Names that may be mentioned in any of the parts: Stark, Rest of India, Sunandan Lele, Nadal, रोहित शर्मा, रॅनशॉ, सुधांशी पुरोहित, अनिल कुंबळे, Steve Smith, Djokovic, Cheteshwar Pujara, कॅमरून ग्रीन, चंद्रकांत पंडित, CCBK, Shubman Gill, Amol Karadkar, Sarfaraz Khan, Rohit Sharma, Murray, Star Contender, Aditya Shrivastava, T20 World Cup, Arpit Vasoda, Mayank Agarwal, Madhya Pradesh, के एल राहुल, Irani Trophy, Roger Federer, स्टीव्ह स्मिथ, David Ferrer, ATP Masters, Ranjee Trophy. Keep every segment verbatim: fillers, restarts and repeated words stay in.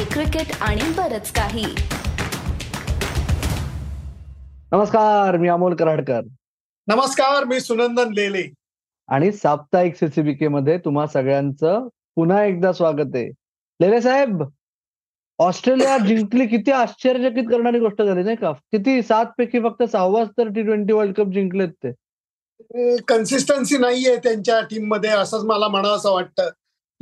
Kabaddi, cricket आणि बरंच काही. नमस्कार, मी अमोल कराडकर. नमस्कार, मी सुनंदन लेले. आणि साप्ताहिक सीसीबीके मध्ये तुम्हा सगळ्यांचं पुन्हा एकदा स्वागत आहे. लेले साहेब, ऑस्ट्रेलिया जिंकली, किती आश्चर्यचकित करणारी गोष्ट झाली नाही का? किती, सात पैकी फक्त सहावाच तर टी ट्वेंटी वर्ल्ड कप जिंकलेत. ते कन्सिस्टन्सी नाहीये त्यांच्या टीम मध्ये, असंच मला म्हणावं असं वाटतं.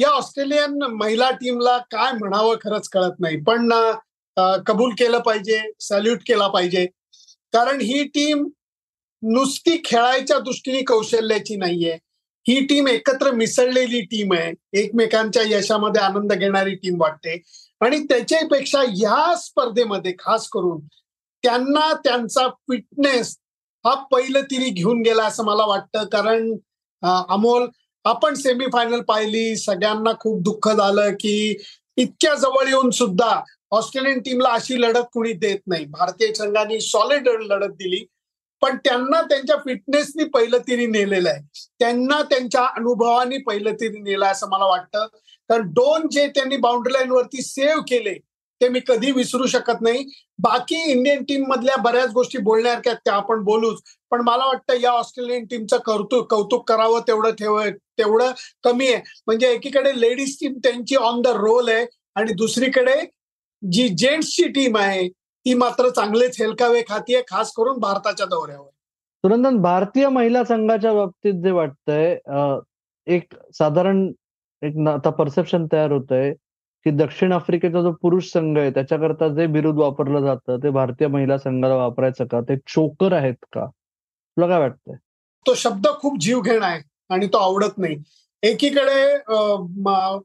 या ऑस्ट्रेलियन महिला टीमला काय म्हणावं खरंच कळत नाही, पण कबूल केलं पाहिजे, सॅल्यूट केला पाहिजे, कारण ही टीम नुसती खेळायच्या दृष्टीने कौशल्याची नाहीये. ही टीम एकत्र मिसळलेली टीम आहे, एकमेकांच्या यशामध्ये आनंद घेणारी टीम वाटते. आणि त्याच्यापेक्षा ह्या स्पर्धेमध्ये खास करून त्यांना त्यांचा फिटनेस हा पहिलं तिने घेऊन गेला असं मला वाटतं. कारण अमोल, आपण सेमीफायनल पाहिली, सगळ्यांना खूप दुःख झालं की इतक्या जवळ येऊन सुद्धा ऑस्ट्रेलियन टीमला अशी लढत कुणी देत नाही. भारतीय संघाने सॉलिड लढत दिली, पण त्यांना त्यांच्या फिटनेसनी पहिलं तिने नेलेलं आहे, त्यांना त्यांच्या अनुभवानी पहिलं तिने नेलं असं मला वाटतं. कारण दोन जे त्यांनी बाउंड्री लाईनवरती सेव्ह केले ते मी कधी विसरू शकत नाही. बाकी इंडियन टीम मधल्या बऱ्याच गोष्टी बोलण्यासारख्या त्या आपण बोलूच, पण मला वाटतं या ऑस्ट्रेलियन टीमचं कौतुक कौतुक करावं तेवढं ठेव तेवढं कमी आहे. म्हणजे एकीकडे लेडीज टीम त्यांची ऑन द रोल आहे आणि दुसरीकडे जी जेंट्सची टीम आहे ती मात्र चांगलेच हेलकावे खातीये, खास करून भारताच्या दौऱ्यावर. सुनंदन, भारतीय महिला संघाच्या बाबतीत जे वाटतंय, एक साधारण एक आता परसेप्शन तयार होत आहे की दक्षिण आफ्रिकेचा जो पुरुष संघ आहे त्याच्याकरता जे बिरुद वापरलं जातं ते भारतीय महिला संघाला वापरायचं का? ते चोकर आहेत का? तुला काय वाटतंय? तो शब्द खूप जीव घेणा आहे आणि तो आवडत नाही. एकीकडे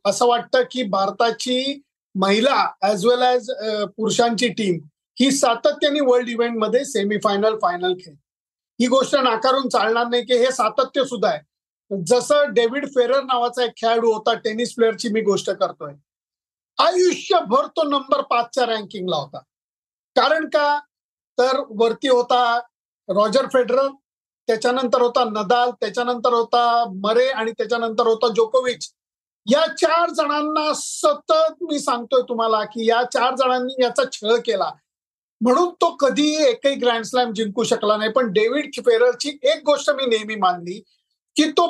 असं वाटतं की भारताची महिला ऍज वेल ऍज पुरुषांची टीम ही सातत्याने वर्ल्ड इव्हेंटमध्ये सेमीफायनल फायनल खेळ, ही गोष्ट नाकारून चालणार नाही की हे सातत्य सुद्धा आहे. जसं डेव्हिड फेरर नावाचा एक खेळाडू होता, टेनिस प्लेअरची मी गोष्ट करतोय, आयुष्यभर तो नंबर पाचच्या रँकिंगला होता. कारण का तर वरती होता रॉजर फेडरर, त्याच्यानंतर होता नदाल, त्याच्यानंतर होता मरे आणि त्याच्यानंतर होता जोकोविच. या चार जणांना सतत मी सांगतोय तुम्हाला की या चार जणांनी याचा छळ केला, म्हणून तो कधी एकही ग्रँड स्लॅम जिंकू शकला नाही. पण डेव्हिड फेररची एक गोष्ट मी नेहमी मानली की तो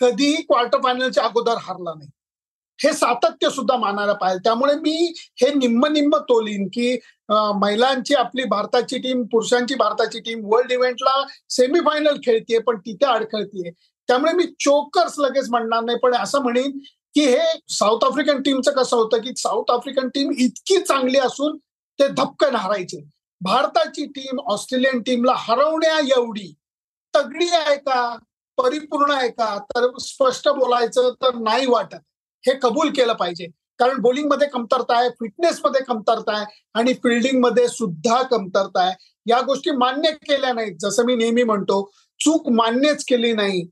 कधीही क्वार्टर फायनलच्या अगोदर हरला नाही. हे सातत्य सुद्धा मानायला पाहिजे. त्यामुळे मी हे निम्म निम्म तोलीन की महिलांची आपली भारताची टीम, पुरुषांची भारताची टीम वर्ल्ड इव्हेंटला सेमीफायनल खेळतीये पण तिथे अडखळतीये. त्यामुळे मी चोकर्स लगेच म्हणणार नाही, पण असं म्हणेन की हे साऊथ आफ्रिकन टीमचं कसं होतं की साऊथ आफ्रिकन टीम इतकी चांगली असून ते धपकन हरायचे. भारताची टीम ऑस्ट्रेलियन टीमला हरवण्या एवढी तगडी आहे का, परिपूर्ण आहे का, तर स्पष्ट बोलायचं तर नाही वाटत. हे कबूल केलं पाहिजे, कारण बॉलिंगमध्ये कमतरता आहे, फिटनेसमध्ये कमतरता आहे आणि फिल्डिंगमध्ये सुद्धा कमतरता आहे. या गोष्टी मान्य केल्या नाहीत, जसं मी नेहमी म्हणतो, चूक मान्यच केली नाही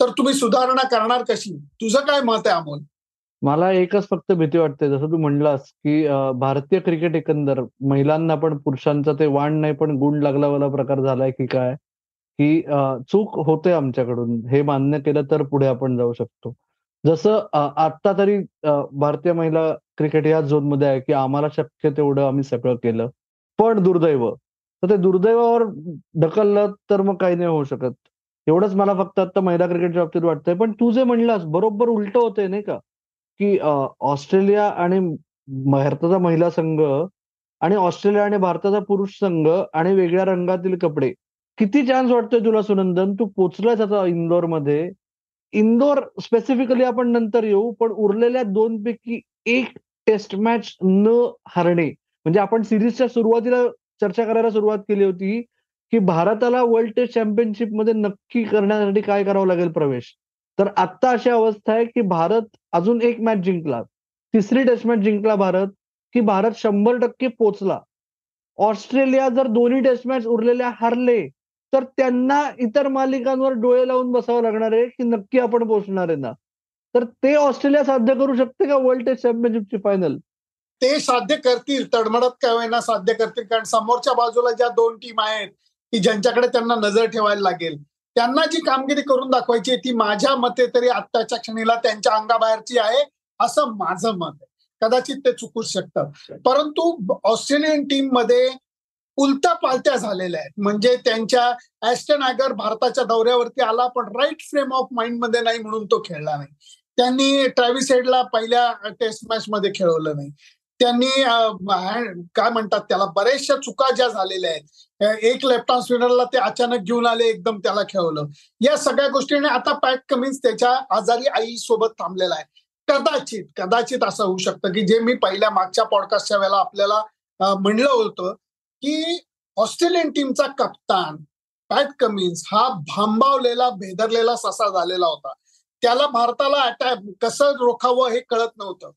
तर तुम्ही सुधारणा करणार कशी? तुझं काय मत आहे अमोल? मला एकच फक्त भीती वाटते, जसं तू म्हणलास की भारतीय क्रिकेट एकंदर महिलांना पण पुरुषांचा ते वाण नाही पण गुण लागलावाला प्रकार झालाय की काय, की चूक होते आमच्याकडून, हे मान्य केलं तर पुढे आपण जाऊ शकतो. जसं आत्ता तरी भारतीय महिला क्रिकेट या झोनमध्ये आहे की आम्हाला शक्य तेवढं आम्ही सगळं केलं, पण दुर्दैव, तर ते दुर्दैवावर ढकललं तर मग काही नाही होऊ शकत. एवढंच मला फक्त आत्ता महिला क्रिकेटच्या बाबतीत वाटतंय. पण तू जे म्हणलास बरोबर उलट होतंय नाही का, की ऑस्ट्रेलिया आणि भारताचा महिला संघ आणि ऑस्ट्रेलिया आणि भारताचा पुरुष संघ आणि वेगळ्या रंगातील कपडे. किती चान्स वाटतोय तुला सुनंदन? तू पोचलायस आता इंदोरमध्ये. इंदोर स्पेसिफिकली आपण नंतर येऊ, पण उरलेल्या दोन पैकी एक टेस्ट मॅच न हरणे, म्हणजे आपण सिरीजच्या सुरुवातीला चर्चा करायला सुरुवात केली होती की भारताला वर्ल्ड टेस्ट चॅम्पियनशिप मध्ये नक्की करण्यासाठी काय करावं लागेल प्रवेश, तर आत्ता अशी अवस्था आहे की भारत अजून एक मॅच जिंकला, तिसरी टेस्ट मॅच जिंकला भारत, की भारत शंभर टक्के पोचला. ऑस्ट्रेलिया जर दोन्ही टेस्ट मॅच उरलेल्या हरले तर त्यांना इतर मालिकांवर डोळे लावून बसावं लागणार आहे की नक्की आपण पोहोचणार आहे ना. तर ते ऑस्ट्रेलिया साध्य करू शकते का वर्ल्ड टेस्ट चॅम्पियनशिपची फायनल? ते साध्य करतील, तडमडत काय होईना साध्य करतील, कारण समोरच्या बाजूला ज्या दोन टीम आहेत की ज्यांच्याकडे त्यांना नजर ठेवायला लागेल, त्यांना जी कामगिरी करून दाखवायची ती माझ्या मते तरी आत्ताच्या क्षणीला त्यांच्या अंगाबाहेरची आहे असं माझं मत आहे. कदाचित ते चुकू शकतात. परंतु ऑस्ट्रेलियन टीम मध्ये उलटा पालट्या झालेल्या आहेत. म्हणजे त्यांच्या ॲस्टन आगर भारताच्या दौऱ्यावरती आला पण राईट फ्रेम ऑफ माइंड मध्ये नाही म्हणून तो खेळला नाही. त्यांनी ट्रॅव्हिस हेडला पहिल्या टेस्ट मॅच मध्ये खेळवलं नाही. त्यांनी काय म्हणतात त्याला बऱ्याचशा चुका ज्या झालेल्या आहेत, एक लेफ्ट आर्म स्पिनरला ते अचानक घेऊन आले, एकदम त्याला खेळवलं. या सगळ्या गोष्टीने आता पॅट कमिन्स त्याच्या आजारी आई सोबत थांबलेला आहे. कदाचित कदाचित असं होऊ शकतं की जे मी पहिल्या मागच्या पॉडकास्टच्या वेळेला आपल्याला म्हणलं होतं की ऑस्ट्रेलियन टीमचा कप्तान पॅट कमिन्स हा भांबावलेला भेदरलेला ससा झालेला होता. त्याला भारताला अटॅक कसं रोखावं हे कळत नव्हतं.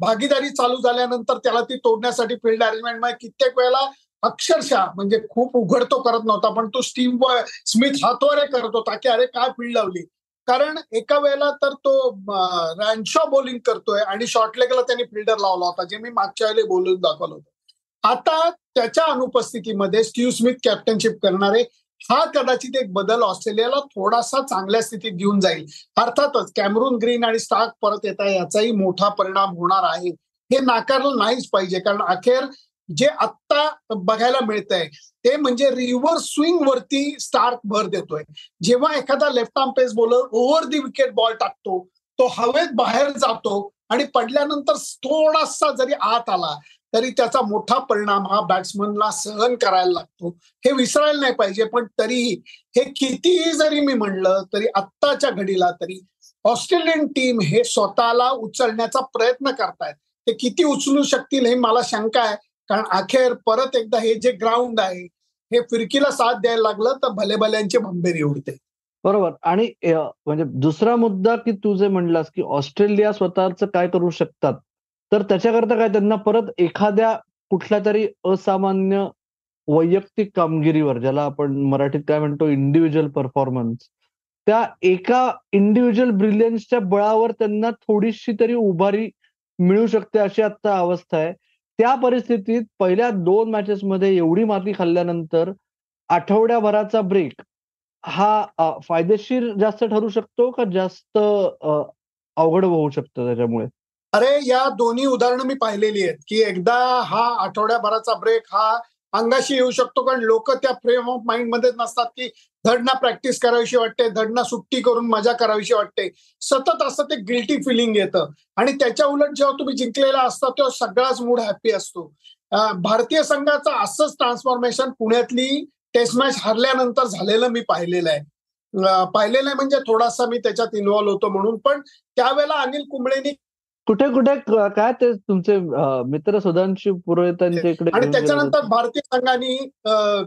भागीदारी चालू झाल्यानंतर त्याला ती तोडण्यासाठी फील्ड अरेंजमेंट मध्ये कित्येक वेळेला अक्षरशः म्हणजे खूप उघड तो करत नव्हता, पण तो स्टीम स्मिथ हातवारे करत होता की अरे काय फील्ड लावली. कारण एका वेळेला तर तो रॅनशॉ बॉलिंग करतोय आणि शॉर्टलेगला त्यांनी फिल्डर लावला होता, जे मी मागच्या वेळेला बोलून दाखवलं होतं. आता त्याच्या अनुपस्थितीमध्ये स्टीव्ह स्मिथ कॅप्टनशिप करणारे, हा कदाचित एक बदल ऑस्ट्रेलियाला थोडासा चांगल्या स्थितीत घेऊन जाईल. अर्थातच कॅमरून ग्रीन आणि स्टार्क परत येत आहे, याचाही मोठा परिणाम होणार आहे. हे नाकारलं नाहीच पाहिजे, कारण अखेर जे आत्ता बघायला मिळत आहे ते म्हणजे रिव्हर्स स्विंग वरती स्टार्क भर देतोय. जेव्हा एखादा left arm pace bowler over the wicket ball टाकतो, तो हवेत बाहेर जातो आणि पडल्यानंतर थोडासा जरी आत आला तरी त्याचा मोठा परिणाम हा बॅट्समनला सहन करायला लागतो. हे विसरायला नाही पाहिजे. पण तरीही हे कितीही जरी मी म्हणलं तरी आत्ताच्या घडीला तरी ऑस्ट्रेलियन टीम हे स्वतःला उचलण्याचा प्रयत्न करतायत. ते किती उचलू शकतील हे मला शंका आहे, कारण अखेर परत एकदा हे जे ग्राउंड आहे हे फिरकीला साथ द्यायला लागलं तर भलेभल्यांची भंबेरी उडते. बरोबर. आणि म्हणजे दुसरा मुद्दा की तू जे म्हणलास की ऑस्ट्रेलिया स्वतःच काय करू शकतात, तर त्याच्याकरता काय त्यांना परत एखाद्या कुठल्या तरी असामान्य वैयक्तिक कामगिरीवर, ज्याला आपण मराठीत काय म्हणतो इंडिव्हिज्युअल परफॉर्मन्स, त्या एका इंडिव्हिज्युअल ब्रिलियन्सच्या बळावर त्यांना थोडीशी तरी उभारी मिळू शकते अशी आता अवस्था आहे. त्या परिस्थितीत पहिल्या दोन मॅचेसमध्ये एवढी माती खाल्ल्यानंतर आठवड्याभराचा ब्रेक हा फायदेशीर जास्त ठरू शकतो का जास्त अवघड होऊ शकतं त्याच्यामुळे? अरे या दोन्ही उदाहरणं मी पाहिलेली आहेत की एकदा हा आठवड्याभराचा ब्रेक हा अंगाशी येऊ शकतो, कारण लोक त्या फ्रेम ऑफ माइंड मध्येच नसतात की धडना प्रॅक्टिस करावीशी वाटते, धडना सुट्टी करून मजा करावीशी वाटते. सतत असं ते गिल्टी फिलिंग येतं आणि त्याच्या उलट जेव्हा तुम्ही जिंकलेला असता तेव्हा सगळाच मूड हॅपी असतो. भारतीय संघाचं असंच ट्रान्सफॉर्मेशन पुण्यातली टेस्ट मॅच हरल्यानंतर झालेलं मी पाहिलेलं आहे. पाहिलेलं आहे म्हणजे थोडासा मी त्याच्यात इन्व्हॉल्व्ह होतो म्हणून. पण त्यावेळेला अनिल कुंबळेनी कुठे कुठे काय ते तुमचे मित्र सुधांशी पुरोहितांच्या इकडे, आणि त्याच्यानंतर भारतीय संघाने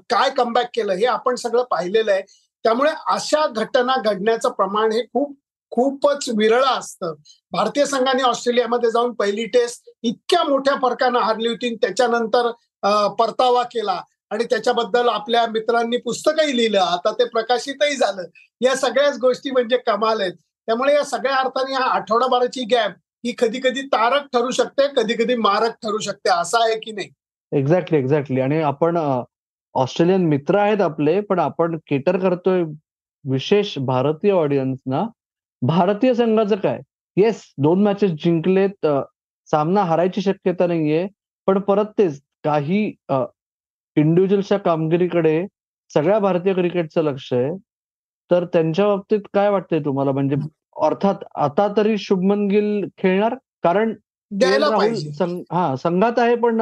काय कमबॅक केलं हे आपण सगळं पाहिलेलं आहे. त्यामुळे अशा घटना घडण्याचं प्रमाण हे खूप खूपच विरळ असतं. भारतीय संघाने ऑस्ट्रेलियामध्ये जाऊन पहिली टेस्ट इतक्या मोठ्या फरकानं हारली होती, त्याच्यानंतर परतावा केला आणि त्याच्याबद्दल आपल्या मित्रांनी पुस्तकही लिहिलं, आता ते प्रकाशितही झालं. या सगळ्याच गोष्टी म्हणजे कमाल आहेत. त्यामुळे या सगळ्या अर्थाने हा आठवडाभराची गॅप ही कधी कधी तारक ठरू शकते, कधी कधी मारक ठरू शकते, असं आहे की नाही? Exactly exactly. आणि आपण ऑस्ट्रेलियन मित्र आहेत आपले, पण आपण केटर करतोय विशेष भारतीय ऑडियन्सना. भारतीय संघाचं काय, येस दोन मॅचेस जिंकलेत, सामना हारायची शक्यता नाहीये, पण परत तेच काही इंडिव्हिज्युअलच्या कामगिरीकडे सगळ्या भारतीय क्रिकेटचं लक्ष आहे. तर त्यांच्या बाबतीत काय वाटतंय तुम्हाला? म्हणजे अर्थात आता तरी शुभमन गिल खेळणार, कारण हा संघात आहे पण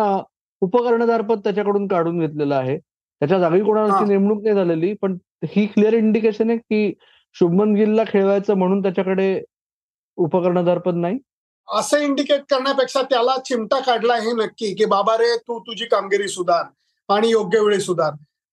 उपकर्णधारपद त्याच्याकडून काढून घेतलेलं आहे, त्याच्या जागी कोणाची नेमणूक नाही झालेली. पण ही क्लिअर इंडिकेशन आहे की शुभमन गिलला खेळवायचं म्हणून त्याच्याकडे उपकर्णधारपद नाही. असं इंडिकेट करण्यापेक्षा त्याला चिमटा काढला हे नक्की की बाबा रे तू तुझी कामगिरी सुधार आणि योग्य वेळी सुधार.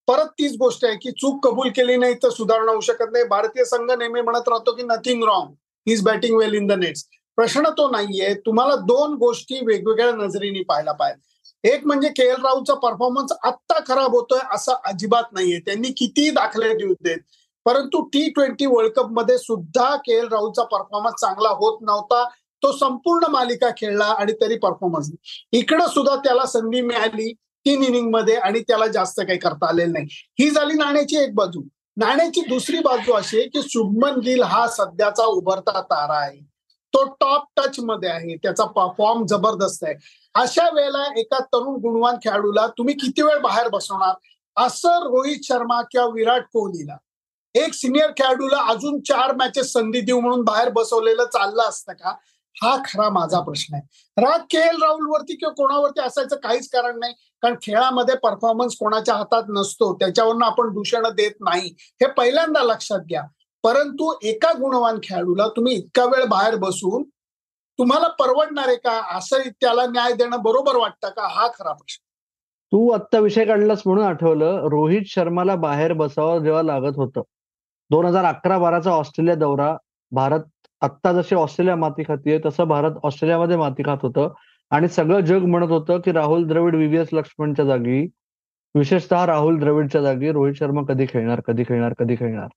परत तीच गोष्ट आहे की चूक कबूल केली नाही तर सुधारणा होऊ शकत नाही. भारतीय संघ नेहमी म्हणत राहतो की nothing wrong, is batting well in the nets. प्रश्न तो नाहीये. तुम्हाला दोन गोष्टी वेगवेगळ्या नजरेने पाहायला पाहिजे. एक म्हणजे के एल राहुलचा परफॉर्मन्स आत्ता खराब होतोय असं अजिबात नाहीये, त्यांनी कितीही दाखले देऊ देत, परंतु टी ट्वेंटी वर्ल्ड कप मध्ये सुद्धा के एल राहुलचा परफॉर्मन्स चांगला होत नव्हता. तो संपूर्ण मालिका खेळला आणि तरी परफॉर्मन्स, इकडं सुद्धा त्याला संधी मिळाली तीन इनिंग मध्ये आणि त्याला जास्त काही करता आलेलं नाही. ही झाली नाण्याची एक बाजू. नाण्याची दुसरी बाजू अशी आहे की शुभमन गिल हा सध्याचा उभरता तारा आहे. तो टॉप टच मध्ये आहे, त्याचा फॉर्म जबरदस्त आहे. अशा वेळेला एका तरुण गुणवान खेळाडूला तुम्ही किती वेळ बाहेर बसवणार? असं रोहित शर्मा किंवा विराट कोहलीला एक सिनियर खेळाडूला अजून चार मॅचेस संधी देऊ म्हणून बाहेर बसवलेलं चाललं असतं का? हा खरा माझा प्रश्न आहे. राग के एल राहुल वरती किंवा कोणावरती असायचं काहीच कारण नाही, कारण खेळामध्ये परफॉर्मन्स कोणाच्या हातात नसतो, त्याच्यावरनं आपण दूषण देत नाही, हे पहिल्यांदा लक्षात घ्या. परंतु एका गुणवान खेळाडूला तुम्ही इतका वेळ बाहेर बसून तुम्हाला परवडणार आहे का? असं त्याला न्याय देणं बरोबर वाटतं का? हा खरा प्रश्न. तू आत्ता विषय काढलास म्हणून आठवलं, रोहित शर्माला बाहेर बसावं जेव्हा लागत होतं, दोन हजार अकरा बाराचा ऑस्ट्रेलिया दौरा, भारत आत्ता जशी ऑस्ट्रेलिया माती खातीये तसं भारत ऑस्ट्रेलियामध्ये माती खात होतं आणि सगळं जग म्हणत होतं की राहुल द्रविड व्हीव्हीएस लक्ष्मणच्या जागी, विशेषतः राहुल द्रविडच्या जागी रोहित शर्मा कधी खेळणार कधी खेळणार कधी खेळणार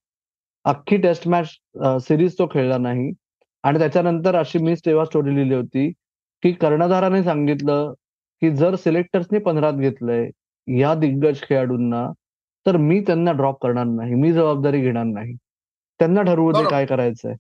अख्खी टेस्ट मॅच सिरीज तो खेळला नाही. आणि त्याच्यानंतर अशी मी तेव्हा स्टोरी लिहिली होती की कर्णधाराने सांगितलं की जर सिलेक्टर्सनी पंधरात घेतलंय या दिग्गज खेळाडूंना तर मी त्यांना ड्रॉप करणार नाही, मी जबाबदारी घेणार नाही, त्यांना ठरवू दे काय करायचंय.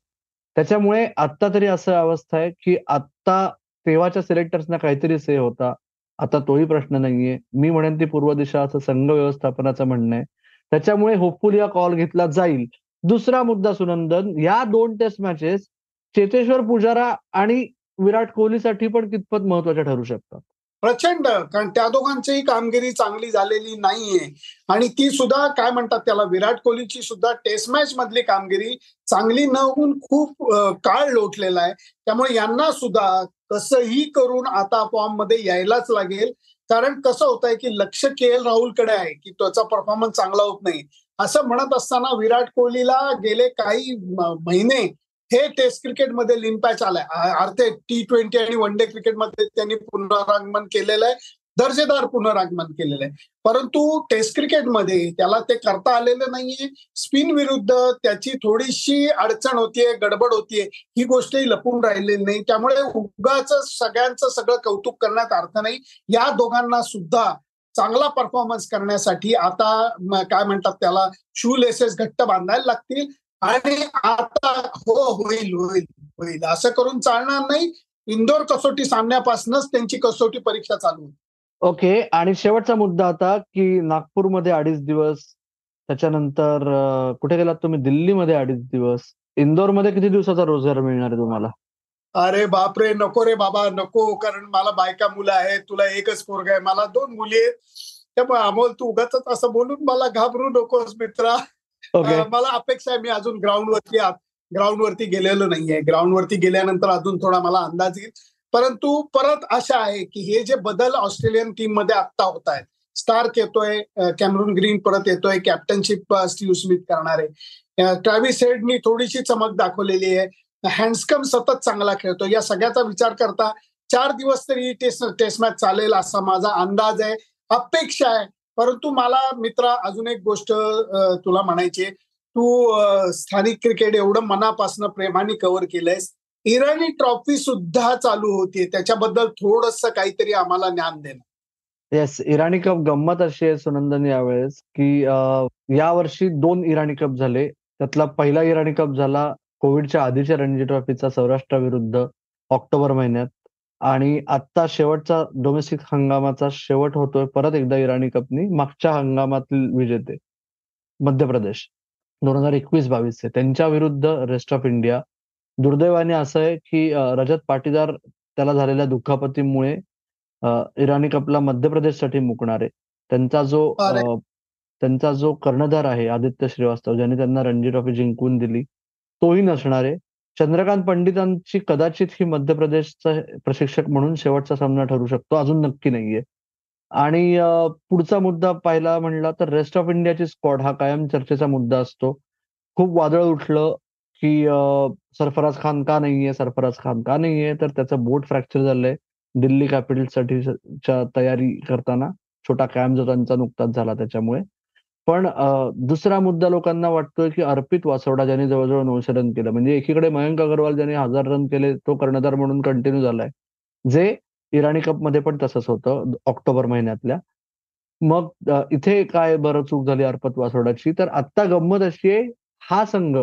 त्याच्यामुळे आत्ता तरी असं अवस्था आहे की आत्ता तेव्हाच्या सिलेक्टर्सना काहीतरी से होता, आता तोही प्रश्न नाहीये. मी म्हणेन ती पूर्व दिशा, असं संघ व्यवस्थापनाचं म्हणणं आहे. त्याच्यामुळे होपफुली हा कॉल घेतला जाईल. दुसरा मुद्दा सुनंदन, या दोन टेस्ट मॅचेस चेतेश्वर पुजारा आणि विराट कोहलीसाठी पण कितपत महत्वाच्या ठरू शकतात? प्रचंड, कारण त्या दोघांचीही कामगिरी चांगली झालेली नाहीये आणि ती सुद्धा काय म्हणतात त्याला, विराट कोहलीची सुद्धा टेस्ट मॅच मधली कामगिरी चांगली न होऊन खूप काळ लोटलेला आहे. त्यामुळे यांना सुद्धा कसंही करून आता फॉर्म मध्ये यायलाच लागेल, कारण कसं होत आहे की लक्ष के एल राहुलकडे आहे की त्याचा परफॉर्मन्स चांगला होत नाही. असं म्हणत असताना विराट कोहलीला गेले काही महिने हे टेस्ट क्रिकेटमध्ये लिंपॅच आलाय, अर्थात टी ट्वेंटी आणि वन डे क्रिकेटमध्ये त्यांनी पुनरागमन केलेलं आहे, दर्जेदार पुनरागमन केलेलं आहे. परंतु टेस्ट क्रिकेटमध्ये त्याला ते करता आलेलं नाहीये. स्पिन विरुद्ध त्याची थोडीशी अडचण होतीये, गडबड होतीये, ही गोष्टही लपून राहिलेली नाही. त्यामुळे उगाच सगळ्यांचं सगळं कौतुक करण्यात अर्थ नाही. या दोघांना सुद्धा चांगला परफॉर्मन्स करण्यासाठी आता काय म्हणतात त्याला शू लेसेस घट्ट बांधायला लागतील आणि आता हो होईल होईल होईल असं करून चालणार नाही. इंदोर कसोटी सामन्यापासूनच त्यांची कसोटी परीक्षा चालू होती. ओके, आणि शेवटचा मुद्दा आता की नागपूरमध्ये अडीच दिवस, त्याच्यानंतर कुठे गेलात तुम्ही, दिल्लीमध्ये अडीच दिवस, इंदोरमध्ये किती दिवसाचा रोजगार मिळणार आहे तुम्हाला? अरे बापरे, नको रे बाबा नको, कारण मला बायका मुलं आहेत, तुला एकच पोरगा आहे, मला दोन मुली आहेत. त्यामुळे अमोल तू उगाच असं बोलून मला घाबरू नकोस मित्रा. Okay. मला अपेक्षा आहे, मी अजून ग्राउंडवरती ग्राउंडवरती गेलेलो नाहीये, ग्राउंडवरती गेल्यानंतर अजून थोडा मला अंदाज येईल. परंतु परत आशा आहे की हे जे बदल ऑस्ट्रेलियन टीम मध्ये आत्ता होत आहेत, स्टार्क येतोय, कॅमरून ग्रीन परत येतोय, कॅप्टनशिप स्टीव्ह स्मिथ करणार आहे, ट्रॅव्हिस हेडनी थोडीशी चमक दाखवलेली आहे, हँडस्कम सतत चांगला खेळतो, या सगळ्याचा विचार करता चार दिवस तरी टेस्ट टेस्ट मॅच चालेल असा माझा अंदाज आहे, अपेक्षा आहे. परंतु मला मित्रा अजून एक गोष्ट तुला म्हणायची, तू स्थानिक क्रिकेट एवढं मनापासून प्रेमाने कव्हर केलंयस, इराणी ट्रॉफी सुद्धा चालू होती, त्याच्याबद्दल थोडस काहीतरी आम्हाला ज्ञान देणं. येस, इराणी कप गंमत अशी आहे सुनंदन यावेळेस की या वर्षी दोन इराणी कप झाले, त्यातला पहिला इराणी कप झाला कोविडच्या आधीच्या रणजी ट्रॉफीचा सौराष्ट्राविरुद्ध ऑक्टोबर महिन्यात आणि आत्ता शेवटचा डोमेस्टिक हंगामाचा शेवट होतोय परत एकदा इराणी कपनी. मागच्या हंगामातील विजेते मध्य प्रदेश दोन हजार एकवीस बावीसचे, त्यांच्या विरुद्ध रेस्ट ऑफ इंडिया. दुर्दैवाने असं आहे की रजत पाटीदार त्याला झालेल्या दुखापतीमुळे इराणी कपला मध्य प्रदेशसाठी मुकणार आहे. त्यांचा जो त्यांचा जो कर्णधार आहे आदित्य श्रीवास्तव, ज्यांनी त्यांना रणजी ट्रॉफी जिंकून दिली, तोही नसणार आहे. चंद्रकांत पंडितांची कदाचित ही मध्य प्रदेशचा प्रशिक्षक म्हणून शेवटचा सामना ठरू शकतो, अजून नक्की नाहीये. आणि पुढचा मुद्दा पाहिला म्हणला तर रेस्ट ऑफ इंडियाची स्क्वॉड हा कायम चर्चेचा मुद्दा असतो. खूप वादळ उठलं की सरफराज खान का नाहीये सरफराज खान का नाहीये तर त्याचं बोट फ्रॅक्चर झालंय दिल्ली कॅपिटल्ससाठी तयारी करताना, छोटा कॅम्प जो त्यांचा नुकताच झाला त्याच्यामुळे. पण दुसरा मुद्दा लोकांना वाटतोय की अर्पित वासोडा, ज्यांनी जवळजवळ नऊशे रन केलं, म्हणजे एकीकडे मयंक अगरवाल ज्यांनी हजार रन केले तो कर्णधार म्हणून कंटिन्यू झालाय, जे इराणी कपमध्ये पण तसंच होतं ऑक्टोबर महिन्यातल्या. मग इथे काय बरं चूक झाली अर्पित वासोडाची. तर आत्ता गंमत अशी आहे, हा संघ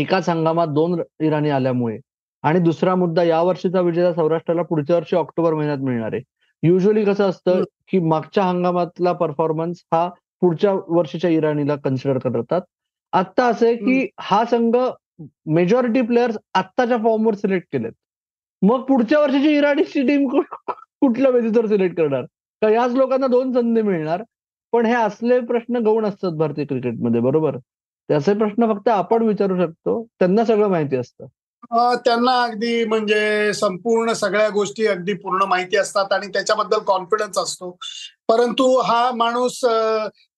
एकाच हंगामात दोन इराणी आल्यामुळे आणि दुसरा मुद्दा, या वर्षीचा विजेता सौराष्ट्राला पुढच्या वर्षी ऑक्टोबर महिन्यात मिळणार आहे. युजली कसं असतं की मागच्या हंगामातला परफॉर्मन्स हा पुढच्या वर्षीच्या इराणीला कन्सिडर करतात. आत्ता असं आहे की हा संघ मेजॉरिटी प्लेयर्स आत्ताच्या फॉर्मवर सिलेक्ट केलेत, मग पुढच्या वर्षीची इराणीची टीम कुठल्या वेदीवर सिलेक्ट करणार का? याच लोकांना दोन संधी मिळणार. पण हे असले प्रश्न गौण असतात भारतीय क्रिकेटमध्ये, बरोबर? त्याचे प्रश्न फक्त आपण विचारू शकतो, त्यांना सगळं माहिती असतं. त्यांना अगदी म्हणजे संपूर्ण सगळ्या गोष्टी अगदी पूर्ण माहिती असतात आणि त्याच्याबद्दल कॉन्फिडन्स असतो. परंतु हा माणूस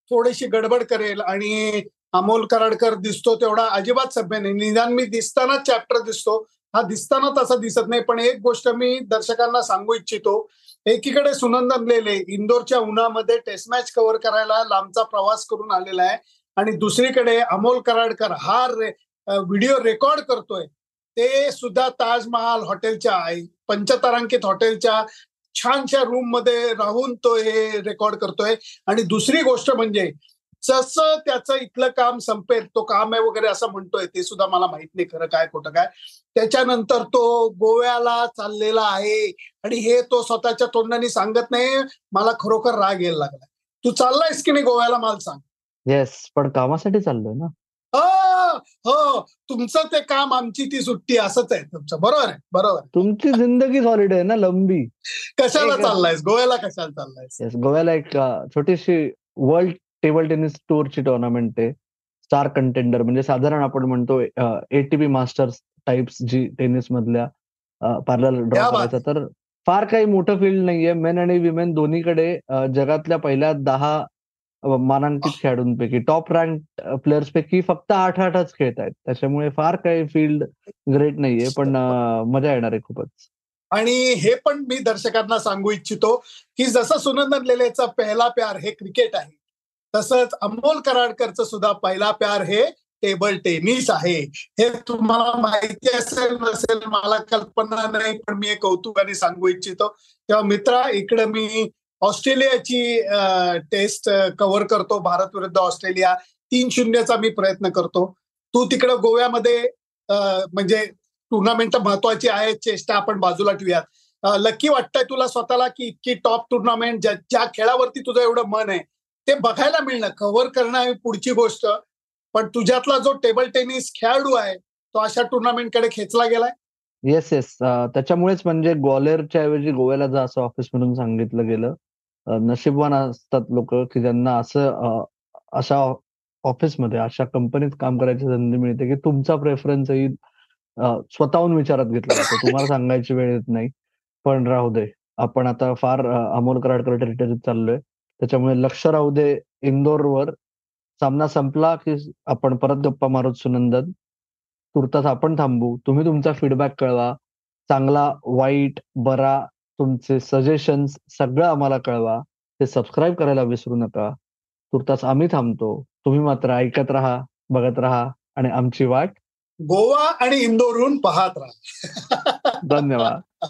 थोडीशी गडबड करेल आणि अमोल कराडकर दिसतो तेवढा अजिबात सभ्य नाही. निदान मी दिसताना चॅप्टर दिसतो, हा दिसताना तसा दिसत नाही. पण एक गोष्ट मी दर्शकांना सांगू इच्छितो, एकीकडे सुनंदन लेले इंदोरच्या उन्हामध्ये टेस्ट मॅच कव्हर करायला लांबचा प्रवास करून आलेला आहे आणि दुसरीकडे अमोल कराडकर हा रे, व्हिडिओ रेकॉर्ड करतोय, ते सुद्धा ताजमहाल हॉटेलच्या पंचतारांकित हॉटेलच्या छानशा रूम मध्ये राहून तो हे रेकॉर्ड करतोय. आणि दुसरी गोष्ट म्हणजे जसं त्याचं इथलं काम संपेल, तो काम आहे वगैरे असं म्हणतोय, ते सुद्धा मला माहित नाही खरं काय खोटं काय. त्याच्यानंतर तो गोव्याला चाललेला आहे आणि हे तो स्वतःच्या तोंडाने सांगत नाही. मला खरोखर राग यायला लागला. तू चाललायस की नाही गोव्याला मला सांग. येस, पण कामासाठी चाललोय ना. हो, तुमचं ते काम आमची ती सुट्टी असंच आहे तुमचं, बरोबर आहे, बरोबर. तुमची जिंदगी सॉलिड आहे ना, लंबी. कशाला चाललायस गोव्याला? कशाला चाललायस गोव्याला? एक छोटीशी वर्ल्ड टेबल टेनिस टूरची टुर्नामेंट आहे, स्टार कंटेंडर, म्हणजे साधारण आपण म्हणतो एटीपी मास्टर्स टाइप्स, जी टेनिस मधल्या पार्लर ड्रॉ करायचा. तर फार काही मोठं फील्ड नाहीये, मेन आणि विमेन दोन्हीकडे जगातल्या पहिल्या दहा मानांकित खेळाडूंपैकी टॉप रँक प्लेयर्स पैकी फक्त आठ आठच खेळत आहेत, त्याच्यामुळे फार काही फील्ड ग्रेट नाहीये, पण मजा येणार आहे खूपच. आणि हे पण मी दर्शकांना सांगू इच्छितो की जसं सुनंदन लेलेचा पहिला प्यार हे क्रिकेट आहे, तसंच अमोल कराडकरचं सुद्धा पहिला प्यार हे टेबल टेनिस आहे. हे तुम्हाला माहिती असेल नसेल मला कल्पना नाही, पण मी हे कौतुकाने सांगू इच्छितो. तेव्हा मित्रा, इकडे मी ऑस्ट्रेलियाची टेस्ट कव्हर करतो, भारत विरुद्ध ऑस्ट्रेलिया तीन शून्यचा मी प्रयत्न करतो. तू तिकडे गोव्यामध्ये म्हणजे टुर्नामेंट महत्वाची आहे, चेष्टा आपण बाजूला ठेवूयात. लकी वाटतंय तुला स्वतःला की इतकी टॉप टुर्नामेंट ज्या ज्या खेळावरती तुझं एवढं मन आहे ते बघायला मिळणं, कव्हर करणं आहे पुढची गोष्ट, पण तुझ्यातला जो टेबल टेनिस खेळाडू आहे तो अशा टुर्नामेंटकडे खेचला गेलाय. येस येस, त्याच्यामुळेच म्हणजे ग्वालेरच्या ऐवजी गोव्याला जा असं ऑफिस मधून सांगितलं गेलं. नशीबवान असतात लोक की ज्यांना असं अशा ऑफिसमध्ये अशा कंपनीत काम करायची संधी मिळते की तुमचा प्रेफरन्सही स्वतःहून विचारात घेतला जातो, तुम्हाला सांगायची वेळ येत नाही. पण राहू दे, आपण आता फार अमोल कराडकर टेरिटरीत चाललोय, त्याच्यामुळे लक्ष राहू दे इंदोरवर. सामना संपला की आपण परत गप्पा मारूत सुनंदन. तुर्तास आपण थांबू. तुम्ही तुमचा फीडबॅक कळवा, चांगला वाईट बरा, तुमचे सजेशन्स सगळं आम्हाला कळवा. ते सबस्क्राईब करायला विसरू नका. तुर्तास आम्ही थांबतो, तुम्ही मात्र ऐकत राहा, बघत राहा आणि आमची वाट गोवा आणि इंदोरहून पाहत राहा. धन्यवाद.